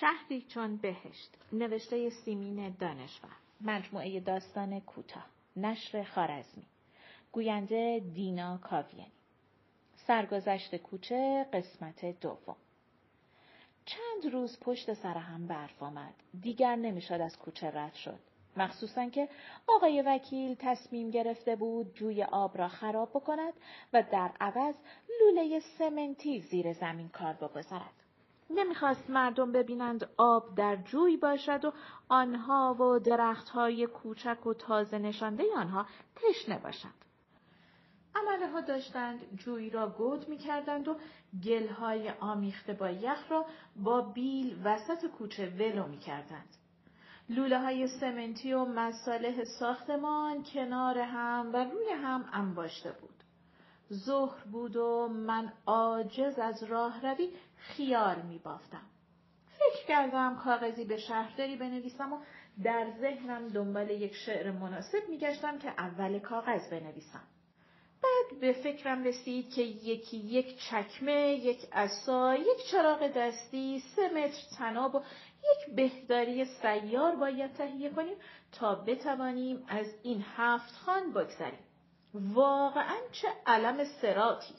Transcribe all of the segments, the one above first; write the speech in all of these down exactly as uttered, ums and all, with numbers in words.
شهری چون بهشت، نوشته سیمین دانشور، مجموعه داستان کوتاه، نشر خوارزمی، گوینده دینا کاویانی. سرگذشت کوچه، قسمت دوم. چند روز پشت سر هم برف آمد. دیگر نمیشد از کوچه رد شد. مخصوصاً که آقای وکیل تصمیم گرفته بود جوی آب را خراب بکند و در عوض لوله سمنتی زیر زمین کار بگذارد. نمیخواست مردم ببینند آب در جوی باشد و آنها و درختهای کوچک و تازه نشانده آنها تشنه باشند. عمله ها داشتند جوی را گود می کردند و گلهای آمیخته با یخ را با بیل وسط کوچه ولو می کردند. لوله های سمنتی و مصالح ساختمان کنار هم و روی هم انباشته بود. ظهر بود و من عاجز از راه روی خیال می بافتم. فکر کردم کاغذی به شهرداری بنویسم و در ذهنم دنبال یک شعر مناسب می گشتم که اول کاغذ بنویسم. بعد به فکرم رسید که یکی یک چکمه، یک عصا، یک چراغ دستی، سه متر طناب و یک بهداری سیار باید تهیه کنیم تا بتوانیم از این هفت خوان بگذریم. واقعاً چه علم صراطی!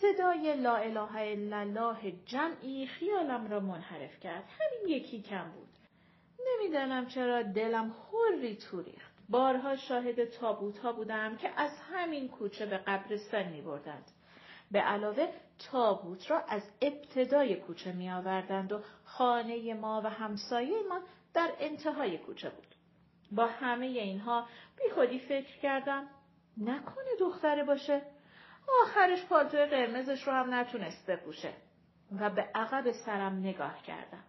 صدای لا اله الا الله جمعی خیالم را منحرف کرد. همین یکی کم بود. نمیدانم چرا دلم هوری تو ریخت. بارها شاهد تابوت‌ها بودم که از همین کوچه به قبرستان می‌بردند. به علاوه تابوت را از ابتدای کوچه می‌آوردند و خانه ما و همسایه ما در انتهای کوچه بود. با همه اینها بیخودی فکر کردم نکنه دختره باشه. آخرش پالتوی قرمزش رو هم نتونست بپوشه و به عقب سرم نگاه کردم.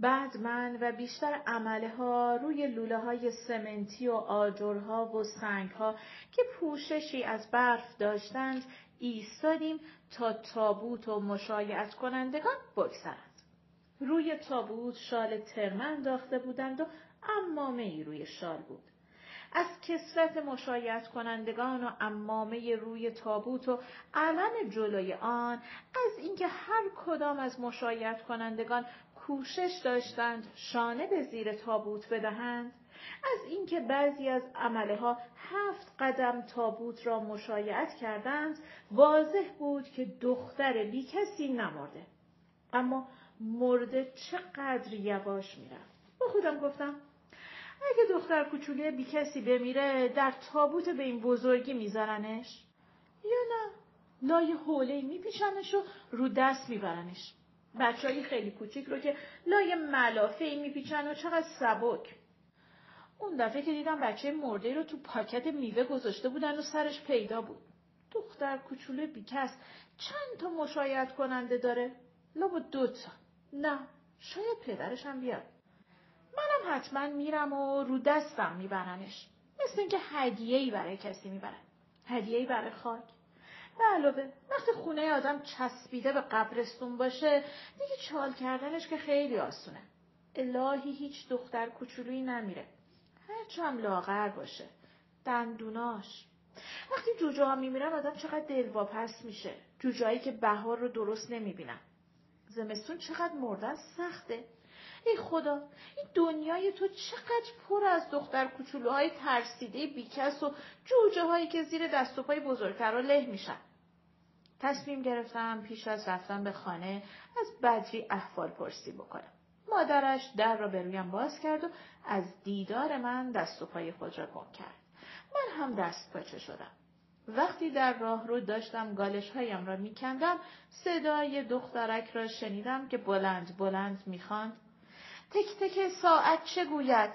بعد من و بیشتر عمله ها روی لوله های سمنتی و آجرها و سنگ ها که پوششی از برف داشتند ایستادیم تا تابوت و مشایعت کنندگان بگذرند. روی تابوت شال ترمه انداخته بودند و عمامه ای روی شال بود. از کثرت مشایعت کنندگان و عمامه روی تابوت و علم جلوی آن، از اینکه هر کدام از مشایعت کنندگان کوشش داشتند شانه به زیر تابوت بدهند، از اینکه بعضی از عمله ها هفت قدم تابوت را مشایعت کردند، واضح بود که دختر بی کسی نمرده. اما مرده چقدر یواش میرفت. با خودم گفتم اگه دختر کوچوله بی کسی بمیره در تابوت به این بزرگی میذارنش یا نه لای حوله میپیچنش و رو دست میبرنش. بچه‌های خیلی کوچیک رو که لای ملافه‌ای میپیچن و چقدر سبک. اون دفعه که دیدم بچه مرده رو تو پاکت میوه گذاشته بودن و سرش پیدا بود. دختر کوچوله بیکس چند تا مشایعت کننده داره؟ لابد دوتا. نه، شاید پدرش هم بیاد. منم حتما میرم و رو دستم میبرنش. مثل اینکه هدیه‌ای برای کسی میبرن. هدیه‌ای برای خاک. به علاوه وقتی خونه آدم چسبیده به قبرستون باشه دیگه چال کردنش که خیلی آسونه. الهی هیچ دختر کوچولویی نمیره، هرچه هم لاغر باشه، دندوناش. وقتی جوجه ها میمیرن آدم چقدر دلواپس میشه. جوجهایی که بهار رو درست نمیبینن. زمستون چقدر مردن سخته. ای خدا، این دنیای تو چقدر پر از دختر کوچولوهای ترسیده بیکس و جوجه هایی که زیر دست و پای بزرگترها له میشن. تصمیم گرفتم پیش از رفتن به خانه از بدری احوال پرسی بکنم. مادرش در را به رویم باز کرد و از دیدار من دست و پای خود را گم کرد. من هم دست پاچه شدم. وقتی در راه رو داشتم گالش هایم را میکندم صدای دخترک را شنیدم که بلند بلند میخواند تک تک ساعت چه گوید؟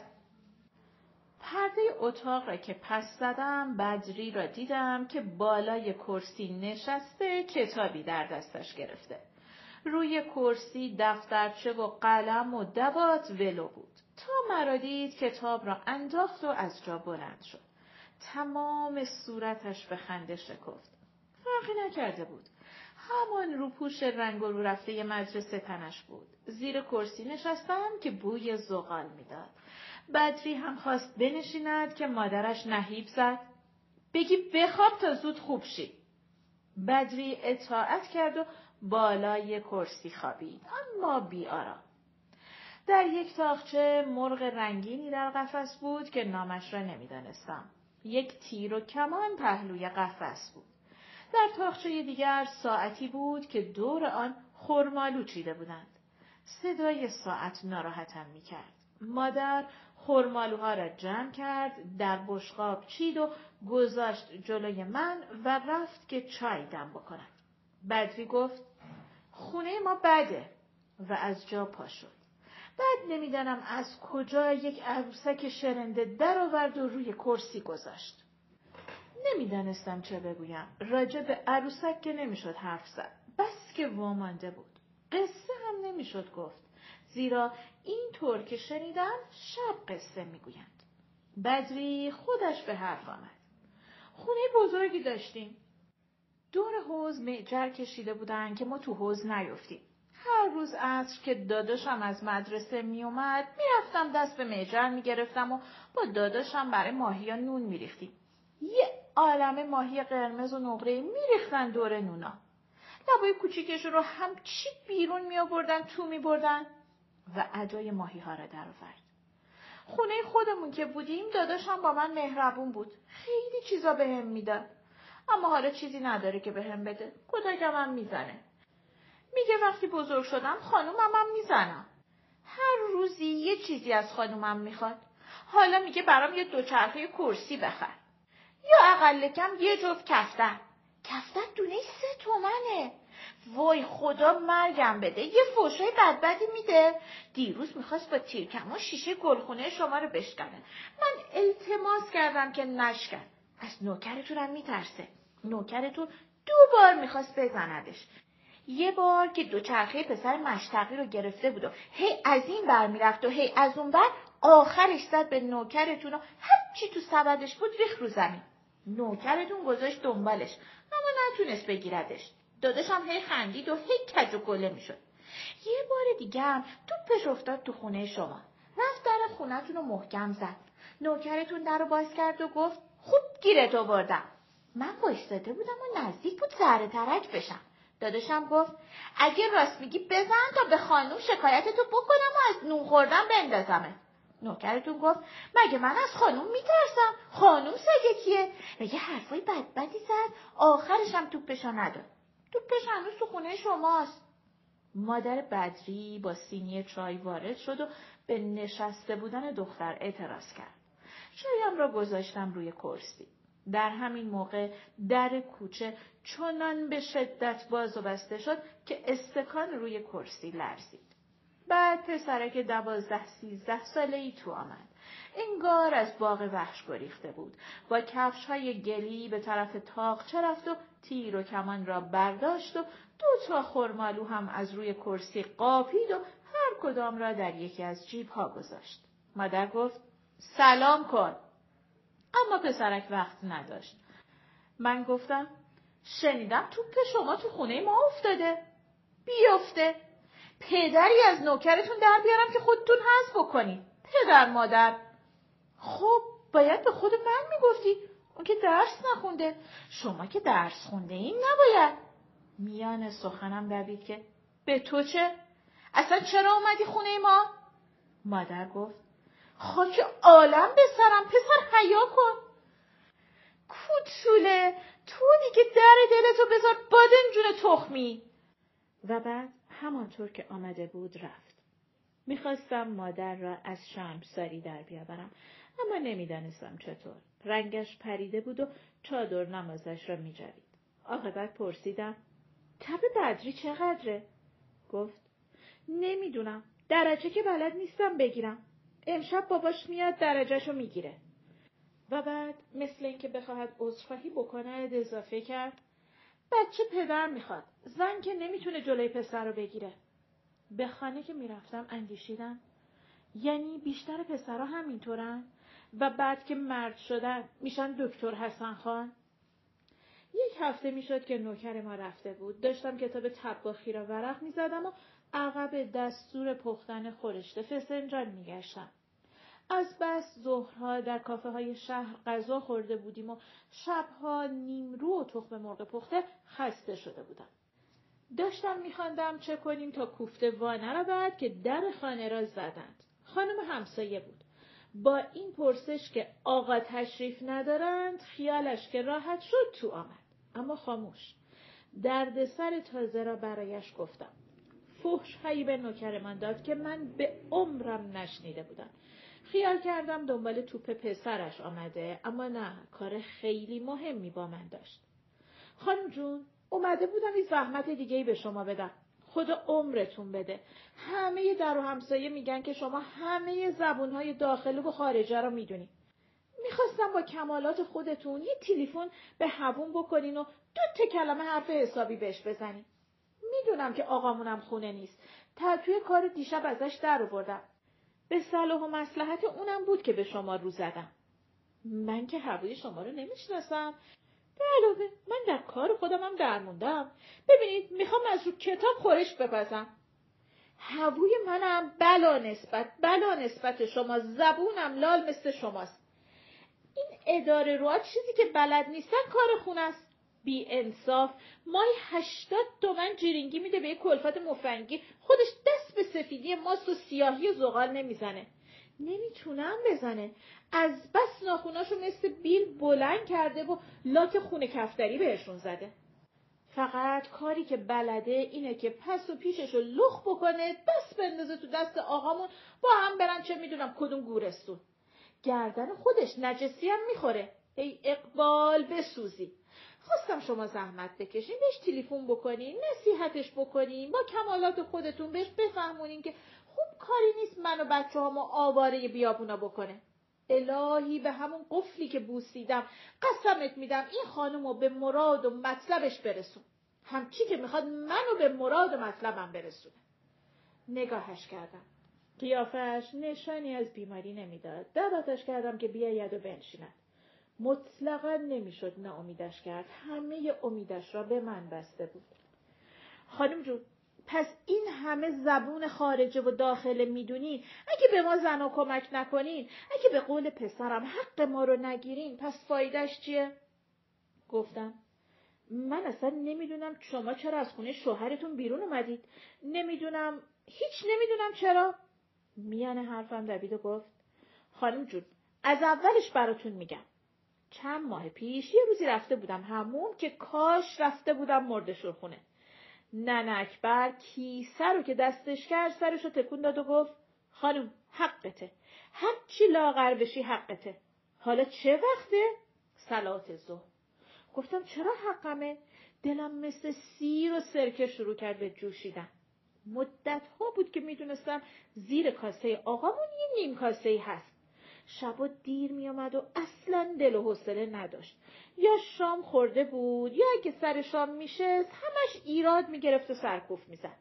پرده اتاق را که پس زدم بدری را دیدم که بالای کرسی نشسته کتابی در دستش گرفته. روی کرسی دفترچه و قلم و دوات ولو بود. تا مرا دید کتاب را انداخت و از جا بلند شد. تمام صورتش به خنده شکفت. فرقی نکرده بود. همان روپوش رنگ رو رفته مدرسه تنش بود. زیر کرسی نشستم که بوی زغال میداد. بدری هم خواست بنشیند که مادرش نهیب زد. بگی بخواب تا زود خوب شی. بدری اطاعت کرد و بالای کرسی خوابید. اما بی‌آرام. در یک تاخچه مرغ رنگینی در قفس بود که نامش را نمیدانستم. یک تیر و کمان پهلوی قفس بود. در تاخچه دیگر ساعتی بود که دور آن خرمالو چیده بودند. صدای ساعت ناراحتم میکرد. مادر خرمالوها را جمع کرد، در بشقاب چید و گذاشت جلوی من و رفت که چای دم بکند. بدری گفت خونه ما بده و از جا پا شد. بعد نمیدانم از کجا یک عروسک شرنده در آورد و روی کرسی گذاشت. نمیدانستم چه بگویم. راجع به عروسک که نمیشد حرف زد. بس که وامانده بود. قصه هم نمیشد گفت. زیرا این طور که شنیدم شب قصه میگویند. بدری خودش به حرف آمد. خونه بزرگی داشتیم. دور حوض معجر کشیده بودن که ما تو حوض نیفتیم. هر روز عصر که داداشم از مدرسه می اومد میرفتم دست به معجر میگرفتم و با داداشم برای ماهیا نون میریختیم. یه عالمه ماهی قرمز و نقره‌ای میریختن دور نونا. لبای کوچیکش رو هم چی بیرون می آوردن تو می بردن و ادای ماهی ها را در آورد. خونه خودمون که بودیم داداشم با من مهربون بود. خیلی چیزا بهم میداد. اما حالا چیزی نداره که بهم بده. کتکم هم میزنه. میگه وقتی بزرگ شدم خانومم هم میزنم. هر روزی یه چیزی از خانومم میخواد. حالا میگه برام یه دوچرخه کرسی بخر. یا اقل کم یه جفت کفتن. کفتن دونه سه تومنه. وای خدا مرگم بده. یه فوشای بدبدی میده. دیروز میخواست با تیرکمان شیشه گلخونه شما رو بشکنه. من التماس کردم که نشکن. از نوکرتون هم میترسه. نوکرتون دو بار میخواست بزندش. یه بار که دوچرخه پسر مشتقی رو گرفته بود و هی از این بر میرفت و هی از اون بر، آخرش زد به نوکرتون و هرچی تو سبدش بود ریخت رو زمین. نوکرتون گذاشت دنبالش اما نتونست بگیردش. داداشم هی خندید و هی کج و گله میشد. یه بار دیگه هم توپش افتاد تو خونه شما. رفت در خونتون رو محکم زد. نوکرتون در رو باز کرد و گفت خوب گیرت آوردم. من وایساده بودم و نزدیک بود ذره ترک بشم. داداشم گفت اگه راست میگی بزن تا به خانوم شکایتتو بکنم و از نون خوردن بندازمه. نوکرتون گفت مگه من از خانوم میترسم؟ خانوم سگه کیه؟ مگه حرفای بدبدی زد؟ آخرشم توپشا نداد. توپش هنوز تو خونه شماست. مادر بدری با سینی چای وارد شد و به نشسته بودن دختر اعتراض کرد. چایم را گذاشتم روی کرسی. در همین موقع در کوچه چنان به شدت باز و بسته شد که استکان روی کرسی لرزید. بعد پسرک دوازده سیزده ساله‌ای تو آمد. انگار از باغ وحش گریخته بود. با کفش‌های گلی به طرف تاقچه رفت و تیر و کمان را برداشت و دو تا خرمالو هم از روی کرسی قاپید و هر کدام را در یکی از جیب‌ها گذاشت. مادر گفت سلام کن. اما پسرک وقت نداشت. من گفتم شنیدم توپ شما تو خونه ما افتاده. بیفته. پدری از نوکرتون در بیارم که خودتون حذف بکنید. پدر مادر. خب باید به خود من میگفتی. اون که درس نخونده. شما که درس خونده این نباید. میان سخنم دوید که به تو چه؟ اصلا چرا اومدی خونه ما؟ مادر گفت خاک عالم به سرم پسر حیا کن. کوچوله تو دیگه در دلتو بذار بادمجون تخمی. و بعد همانطور که آمده بود رفت. میخواستم مادر را از شرمساری در بیاورم اما نمیدانستم چطور. رنگش پریده بود و چادر نمازش را میجوید. عاقبت پرسیدم تب بدری چقدره؟ گفت نمیدونم. درجه که بلد نیستم بگیرم. امشب باباش میاد درجهشو میگیره. و بعد مثل اینکه بخواهد عذرخواهی بکنه اضافه کرد بچه پدر میخواد. زن که نمیتونه جلوی پسر رو بگیره. به خانه که میرفتم اندیشیدم یعنی بیشتر پسرها همینطورن و بعد که مرد شدن میشن دکتر حسن خان. یک هفته میشد که نوکر ما رفته بود. داشتم کتاب طباخی را ورق میزدم و عقب دستور پختن خورشت فسنجان میگشتم. از بس ظهرها در کافه های شهر غذا خورده بودیم و شبها نیم رو و تخم مرغ پخته خسته شده بودم. داشتم میخواندم چه کنیم تا کوفته وانه را بعد که در خانه را زدند. خانم همسایه بود. با این پرسش که آقا تشریف ندارند خیالش که راحت شد تو آمد. اما خاموش. درد سر تازه را برایش گفتم. فحش هایی به نوکر من داد که من به عمرم نشنیده بودم. خیال کردم دنبال توپ پسرش آمده، اما نه، کار خیلی مهمی با من داشت. خانم جون، اومده بودم یه زحمت دیگه‌ای به شما بدم. خدا عمرتون بده. همه در و همسایه میگن که شما همه زبونهای داخل و خارجه را میدونید. میخواستم با کمالات خودتون یه تلفن به هوون بکنین و دو تا کلمه حرف حسابی بهش بزنین. میدونم که آقامونم خونه نیست. تا توی کار دیشب ازش در آوردم. به صلاح و مصلحت اونم بود که به شما رو زدم. من که هوای شما رو نمیشناسم. به علاوه من در کار خودم هم درموندم. ببینید میخوام از رو کتاب خورش بپزم. هوای منم بلا نسبت بلا نسبت شما، زبونم لال مثل شماست. این اداره روات چیزی که بلد نیستن کار خونه است. بی انصاف مای هشتاد تومن جرینگی میده به یک کلفت مفنگی، خودش دست به سفیدی ماست و سیاهی و زغال نمیزنه. نمیتونم بزنه. از بس ناخوناشو مثل بیل بلند کرده و لاک خونه کفتری بهشون زده. فقط کاری که بلده اینه که پس و پیششو لخ بکنه، دست بندازه تو دست آقامون، با هم برن چه میدونم کدوم گورستون. گردن خودش نجسی هم میخوره. ای اقبال بسوزی. خواستم شما زحمت بکشین، بهش تلفن بکنین، نصیحتش بکنین، با کمالات خودتون بهش بفهمونین که خوب کاری نیست منو بچه‌هامو آواره بیابونا بکنه. الهی به همون قفلی که بوسیدم قسمت میدم این خانومو به مراد و مطلبش برسون. همچی که میخواد منو به مراد و مطلبم برسونه. نگاهش کردم. قیافش نشانی از بیماری نمیداد. دعوتش کردم که بیاید و بنشیند. مطلقاً نمیشد ناامیدش کرد. همه امیدش را به من بسته بود. خانم جون، پس این همه زبون خارجه و داخله میدونین، اگه به ما زنا کمک نکنین، اگه به قول پسرم حق ما رو نگیرین، پس فایدهش چیه؟ گفتم من اصلا نمیدونم شما چرا از خونه شوهرتون بیرون اومدید. نمیدونم، هیچ نمیدونم چرا. میانه حرفم دوید و گفت خانم جون، از اولش براتون میگم. چند ماه پیش یه روزی رفته بودم هموم که کاش رفته بودم مردشور خونه. ننه اکبر کیسه رو که دستش کرد سرش رو تکون داد و گفت خانم حقته، هر چی لاغر بشی حقته. حالا چه وقته؟ صلات ظهر. گفتم چرا حقمه؟ دلم مثل سیر و سرکه شروع کرد به جوشیدن. مدت ها بود که میدونستم زیر کاسه آقامون یه نیم کاسه ای هست. شبا دیر می آمد و اصلا دل و حوصله نداشت. یا شام خورده بود یا اگه سر شام می شست همش ایراد می گرفت و سرکوف می زد.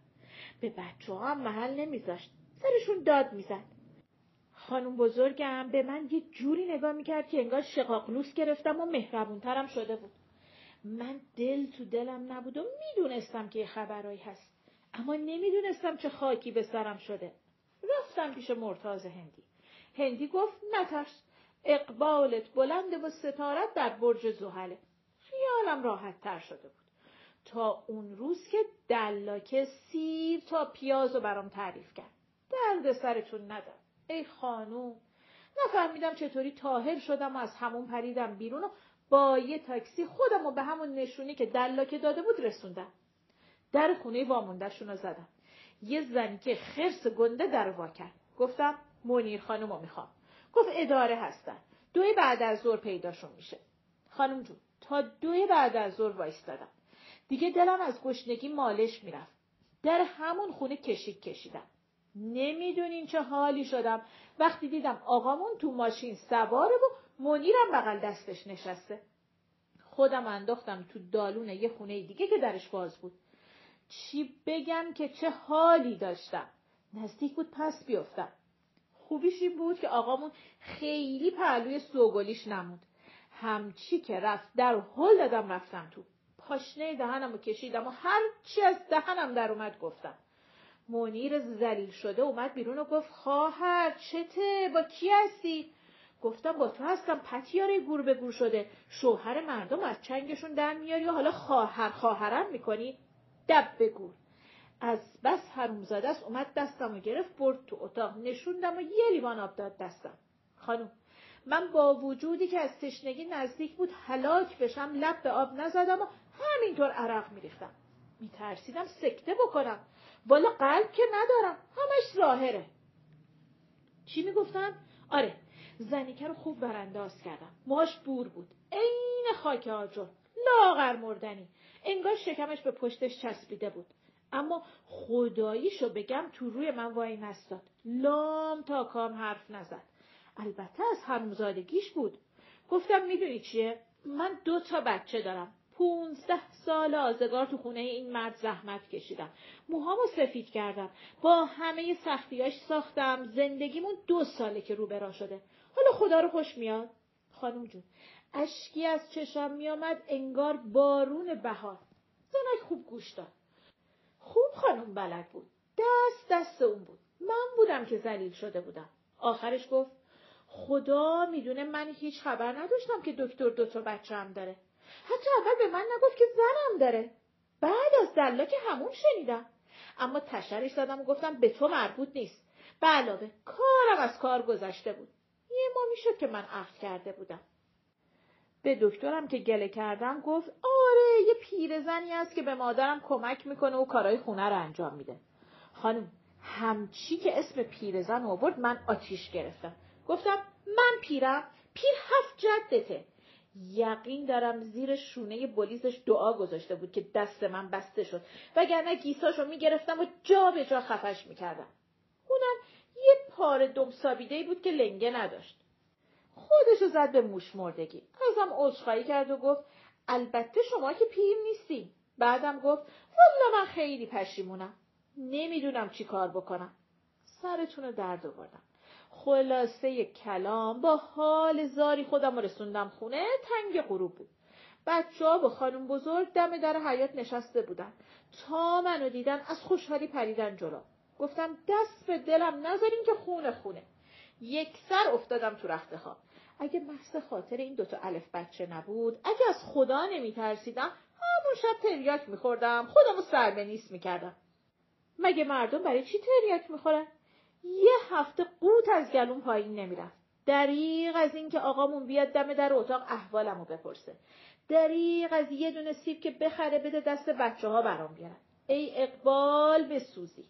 به بچه ها هم محل نمی زاشت. سرشون داد می زد. خانم بزرگم به من یه جوری نگاه می کرد که انگار شقاقلوس گرفتم و مهربونترم شده بود. من دل تو دلم نبود و می دونستم که یه خبرایی هست. اما نمی دونستم چه خاکی به سرم شده. رفتم پیش مرتضى هندی. هندی گفت نترس، اقبالت بلنده و ستارت در برج زحله. خیالم راحت تر شده بود. تا اون روز که دلاکه سیر تا پیازو برام تعریف کرد. درد سرتون ندم. ای خانوم، نفهمیدم چطوری طاهر شدم و از همون پریدم بیرون و با یه تاکسی خودم رو به همون نشونی که دلاکه داده بود رسوندم. در خونه وامونده‌شون رو زدم. یه زنی که خرس گنده در وا کرد. گفتم منیر خانم رو میخوام. گفت اداره هستن. دوی بعد از ظهر پیداشون میشه. خانم جون، تا دوی بعد از ظهر وایستادم. دیگه دلم از گشنگی مالش میرفت. در همون خونه کشیک کشیدم. نمیدونین چه حالی شدم وقتی دیدم آقامون تو ماشین سواره و منیرم بغل دستش نشسته. خودم انداختم تو دالون یه خونه دیگه که درش باز بود. چی بگم که چه حالی داشتم. نزدیک بود پس بیفتم. خوبیش این بود که آقامون خیلی پهلوی سوگلیش نموند. همچی که رفت در هل دادم رفتم تو. پاشنه دهنم رو کشیدم و هر چی از دهنم در اومد گفتم. منیر ذلیل شده اومد بیرون و گفت خواهر چته؟ با کی هستی؟ گفتم با تو هستم پتیاره گور به گور شده. شوهر مردم از چنگشون در میاری و حالا خواهر خواهرم میکنی؟ دب بگو. از بس حروم زاده است اومد دستم رو گرفت برد تو اتاق نشوندم و یه لیوان آب داد دستم. خانم من با وجودی که از تشنگی نزدیک بود هلاک بشم لب به آب نزدم و همینطور عرق میریختم. میترسیدم سکته بکنم. والا قلب که ندارم، همش ظاهره. چی میگفتن؟ آره، زنیکه رو خوب برانداز کردم. موهاش بور بود، عین خاک آجر، لاغر مردنی. انگار شکمش به پشتش چسبیده بود. اما خداییشو بگم تو روی من وای نستاد. لام تا کام حرف نزد. البته از حرومزادگیش بود. گفتم میدونی چیه؟ من دو تا بچه دارم. پونزده سال آزگار تو خونه این مرد زحمت کشیدم. موهامو سفید کردم. با همه سختیاش ساختم. زندگیمون دو ساله که روبرا شده. حالا خدا رو خوش میاد. خانم جون، اشکی از چشم میامد انگار بارون بهار. زنک خوب گوش داد. خوب خانم بلد بود. دست دست اون بود. من بودم که ذلیل شده بودم. آخرش گفت خدا میدونه من هیچ خبر نداشتم که دکتر دو تا بچه‌ام داره. حتی اول به من نگفت که زنم داره. بعد از دلاکه همون شنیدم. اما تشرش دادم و گفتم به تو مربوط نیست. به علاوه کارم از کار گذشته بود. یه ما میشد که من عقد کرده بودم. به دکترم که گله کردم گفت آره یه پیرزنی هست که به مادرم کمک میکنه و کارهای خونه رو انجام میده. خانم همچی که اسم پیرزن رو آورد من آتیش گرفتم. گفتم من پیرم، پیر هفت جدته. یقین دارم زیر شونه بلیزش دعا گذاشته بود که دست من بسته شد، وگرنه گیساشو میگرفتم و جا به جا خفش میکردم. اونم یه پاره دمسابیدهی بود که لنگه نداشت. خودشو زد به موش مردگی. ازم عذرخواهی کرد و گفت البته شما که پیر نیستی. بعدم گفت والا من خیلی پشیمونم. نمیدونم چی کار بکنم. سرتونو درد آوردم. خلاصه کلام با حال زاری خودم رسوندم خونه. تنگ غروب بود. بچه ها با خانم بزرگ دم در حیاط نشسته بودن. تا منو دیدن از خوشحالی پریدن جلو. گفتم دست به دلم نذارین که خونه خونه. یک سر افتادم تو رخت خواب. اگه محض خاطر این دوتا الف بچه نبود، اگه از خدا نمیترسیدم، همون شب تریاک میخوردم، خودمو سر به نیست میکردم. مگه مردم برای چی تریاک میخورن؟ یه هفته قوت از گلوم پایین نمیرفت. دریغ از این که آقامون بیاد دم در اتاق احوالمو بپرسه. دریغ از یه دونه سیب که بخره بده دست بچه ها برام بیارن. ای اقبال به سوزی.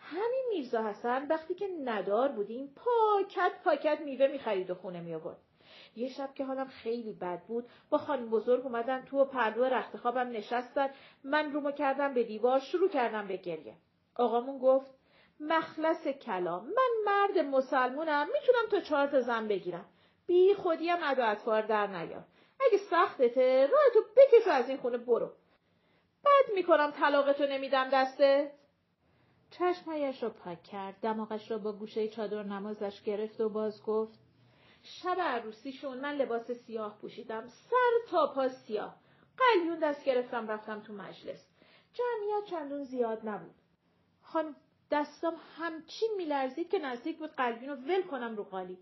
همین میرزا حسن وقتی که ندار بودیم پاکت پاکت میوه میخرید و خونه میآورد. یه شب که حالم خیلی بد بود با خانم بزرگ اومدن تو و پلو رخت خوابم نشستن. من رومو کردم به دیوار، شروع کردم به گریه. آقامون گفت مخلص کلام، من مرد مسلمونم، میتونم تا چهار تا زن بگیرم. بی خودیم ادا اطوار در نیار. اگه سختته راه تو بکش از این خونه برو. بد میکنم طلاقتو نمیدم دسته. چشمهایش رو پاک کرد، دماغش رو با گوشه چادر نمازش گرفت و باز گفت شب عروسیشون من لباس سیاه پوشیدم، سر تا پا سیاه. قلیون دست گرفتم رفتم تو مجلس. جمعیت چندون زیاد نبود. خانم دستم همچین میلرزید که نزدیک بود قلیون رو ول کنم رو قالی.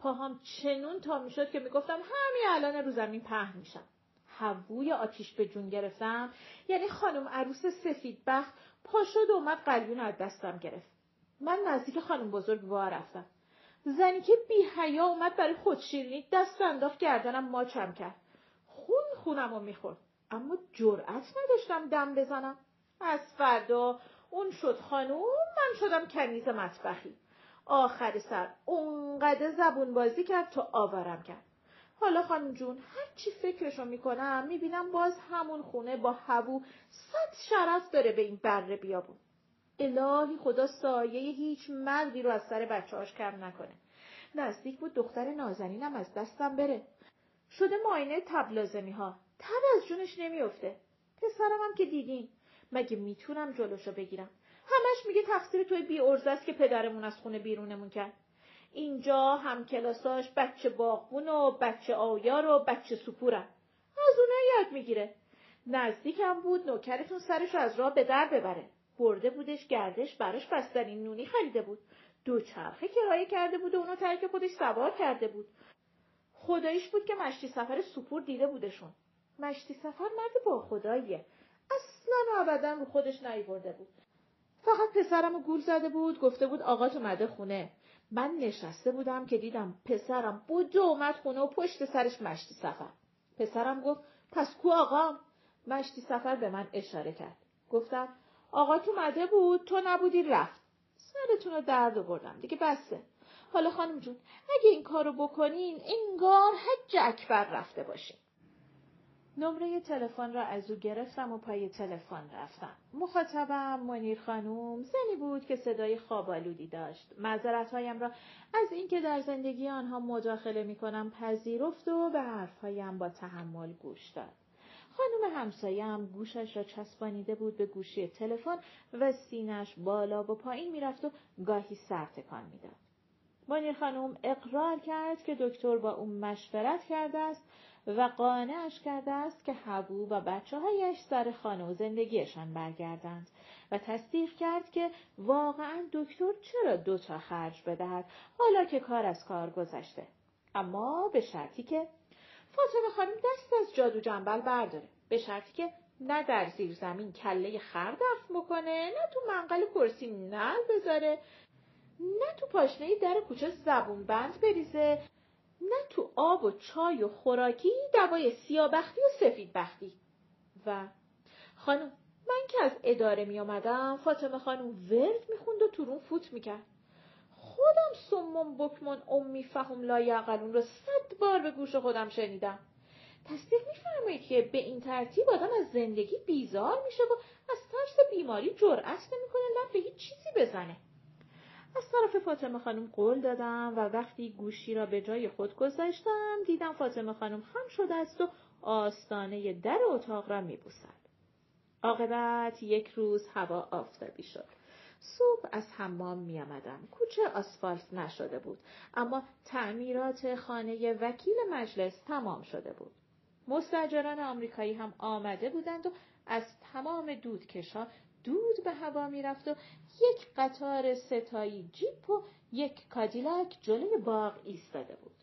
پاهام چنون تا میشد که میگفتم همین الان رو زمین پهن میشم. هووی آتیش به جون گرفتم، یعنی خانم عروس سفید بخت پا شد و اومد قلیون از دستم گرفت. من نزدیک خانم بزرگ وا رفتم. زنی که بی حیا اومد برای خودشیرینی دست انداخت گردنم ماچم کرد. خون خونم رو میخورد، اما جرأت نداشتم دم بزنم. از فردا اون شد خانوم، من شدم کنیز مطبخی. آخر سر اونقدر زبون بازی کرد تا آوارم کرد. حالا خانم جون هرچی فکرشو میکنم میبینم باز همون خونه با هوو صد شرف داره به این بره بیابون. الهی خدا سایه هیچ مردی رو از سر بچه‌هاش کم نکنه. نزدیک بود دختر نازنینم از دستم بره. شده معاینه تب لازمی ها. تب از جونش نمیفته. پسرم هم که دیدین. مگه میتونم جلوشو بگیرم؟ همش میگه تقصیر توی بی ارزه است که پدرمون از خونه بیرونمون کرد. اینجا هم کلاساش بچه باغبون و بچه آویار و بچه سپورم. از اونها یاد میگیره. نزدیکم بود نوکرتون سرش از راه به در ببره. برده بودش گردش براش بستنی نونی خریده بود. دوچرخه کرایه کرده بود و اونو ترک خودش سوار کرده بود. خداییش بود که مشتی سفر سپور دیده بودشون. مشتی سفر مرد با خداییه. اصلا ابدا رو خودش نیاورده بود. فقط پسرمو گول زده بود، گفته بود آقات اومده خونه. من نشسته بودم که دیدم پسرم بوده اومد خونه و پشت سرش مشتی سفر. پسرم گفت پس کو آقام؟ مشتی سفر به من اشاره کرد. گفتم آقات اومده بود، تو نبودی رفت. سرتون رو درد آوردم دیگه، بسه. حالا خانم جون اگه این کارو بکنین انگار حج اکبر رفته باشین. نمره تلفن را از او گرفتم و پای تلفن رفتم. مخاطبم منیر خانم زنی بود که صدای خواب‌آلودی داشت. معذرت‌هایم را از اینکه در زندگی آنها مداخله می‌کنم پذیرفت و به حرف‌هایم با تحمل گوش داد. خانم همسایه‌ام گوشش را چسبانیده بود به گوشی تلفن و سینه‌اش بالا و پایین می‌رفت و گاهی سر تکان می‌داد. منیر خانم اقرار کرد که دکتر با او مشورت کرده است و قانعش کرده است که حبو و بچه‌هایش سر خانه و زندگیشان برگردند و تصدیق کرد که واقعاً دکتر چرا دوتا خرج بدهد حالا که کار از کار گذشته، اما به شرطی که فاطمه خانم دست از جادو جنبل برداره، به شرطی که نه در زیر زمین کله خر دفن بکنه، نه تو منقل کرسی نعل بذاره، نه تو پاشنه در کوچه زبون بند بریزه، نه تو آب و چای و خوراکی دوای سیاه‌بختی و سفیدبختی. و خانم من که از اداره می آمدم فاطمه خانم ورد می خوند و تو رون فوت می کرد. خودم سمم بکمن امی فهم لایعقلون رو صد بار به گوش خودم شنیدم. تصدیق می فرمایید که به این ترتیب آدم از زندگی بیزار می شه و از ترس بیماری جرأت نمی کنه لب به هیچ چیزی بزنه. از طرف فاطمه خانم قول دادم و وقتی گوشی را به جای خود گذاشتم دیدم فاطمه خانم خم شده است و آستانه در اتاق را می‌بوسد. عاقبت یک روز هوا آفتابی شد. صبح از حمام می‌آمدم. کوچه آسفالت نشده بود، اما تعمیرات خانه وکیل مجلس تمام شده بود. مستاجران آمریکایی هم آمده بودند و از تمام دودکش‌ها دود به هوا می رفت و یک قطار ستایی جیپ و یک کادیلاک جلوی باغ ایستاده بود.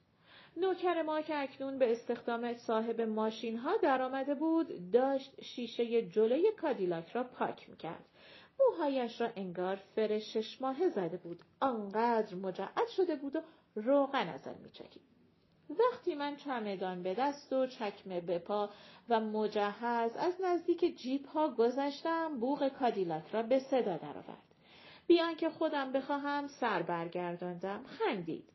نوکر ما که اکنون به استخدام صاحب ماشین ها در آمده بود داشت شیشه جلوی کادیلاک را پاک می کرد. موهایش را انگار فر شش ماهه زده بود. آنقدر مجعد شده بود و روغن از آن می چکید. وقتی من چمدان به دست و چکمه به پا و مجهز از نزدیک جیپ ها گذشتم، بوق کادیلاک را به صدا درآورد. بی آنکه خودم بخواهم سر برگرداندم، خندید.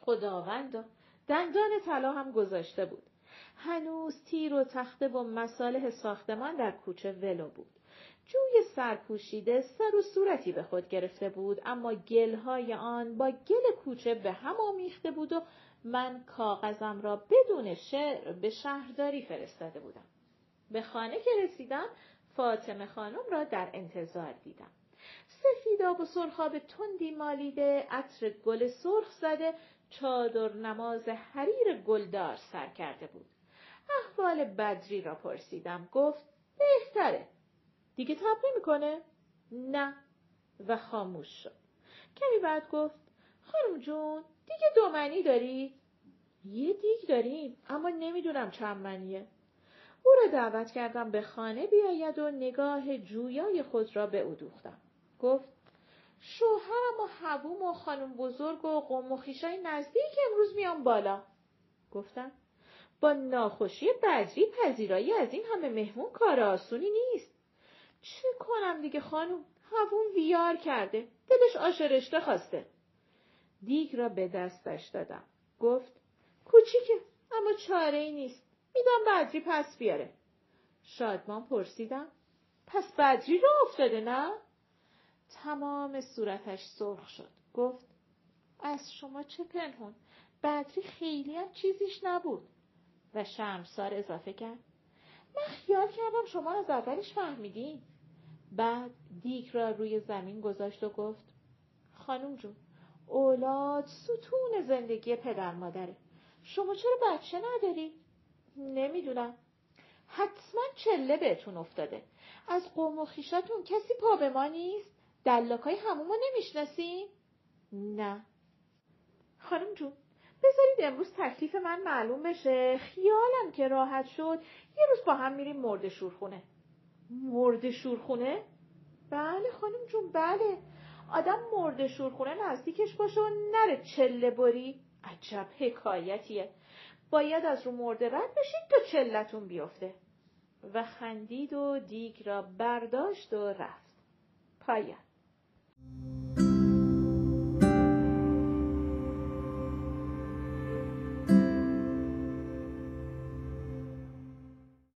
خداوندا، دندان طلا هم گذاشته بود. هنوز تیر و تخته و مصالح ساختمان در کوچه ولو بود. جوی سرپوشیده سر و صورتی به خود گرفته بود، اما گلهای آن با گل کوچه به هم آمیخته بود و من کاغذم را بدون شعر به شهرداری فرستاده بودم. به خانه که رسیدم فاطمه خانم را در انتظار دیدم. سفیداب و سرخاب تندی مالیده، عطر گل سرخ زده، چادر نماز حریر گلدار سر کرده بود. احوال بدری را پرسیدم. گفت بهتره. دیگه تب نمی‌کنه؟ نه. و خاموش شد. کمی بعد گفت خانم جون دیگه دو منی داری؟ یه دیگ داریم اما نمیدونم چند منیه. او را دعوت کردم به خانه بیاید و نگاه جویای خود را به او دوختم. گفت شوهرم و حبوم و خانم بزرگ و قوم و خیشای نزدیک امروز میام بالا. گفتم با ناخوشی بدری پذیرایی از این همه مهمون کار آسونی نیست. چه کنم دیگه خانم؟ حبوم ویار کرده، دلش آش رشته خواسته. دیگ را به دستش دادم. گفت کوچیکه اما چاره ای نیست. میدم بدری پس بیاره. شادمان پرسیدم پس بدری را افتاده نه؟ تمام صورتش سرخ شد. گفت از شما چه پنهون، بدری خیلی هم چیزیش نبود. و شرمسار اضافه کرد من خیال کردم شما از اولش فهمیدین. بعد دیگ را روی زمین گذاشت و گفت خانم جون اولاد ستون زندگی پدر مادره. شما چرا بچه نداری؟ نمیدونم. حتما چله بهتون افتاده. از قوم و خیشاتون کسی پا به ما نیست؟ دلاکای همومو نمیشناسی؟ نه. خانم جون بذارید امروز تکلیف من معلوم بشه. خیالم که راحت شد یه روز با هم میریم مردشورخونه. مرده شورخونه؟ بله خانم جون بله. آدم مرده شورخونه نزدیکش باشه و نره چله بری. عجب حکایتیه. باید از رو مرده رد بشید تا چلتون بیفته. و خندید و دیگ را برداشت و رفت. پایان.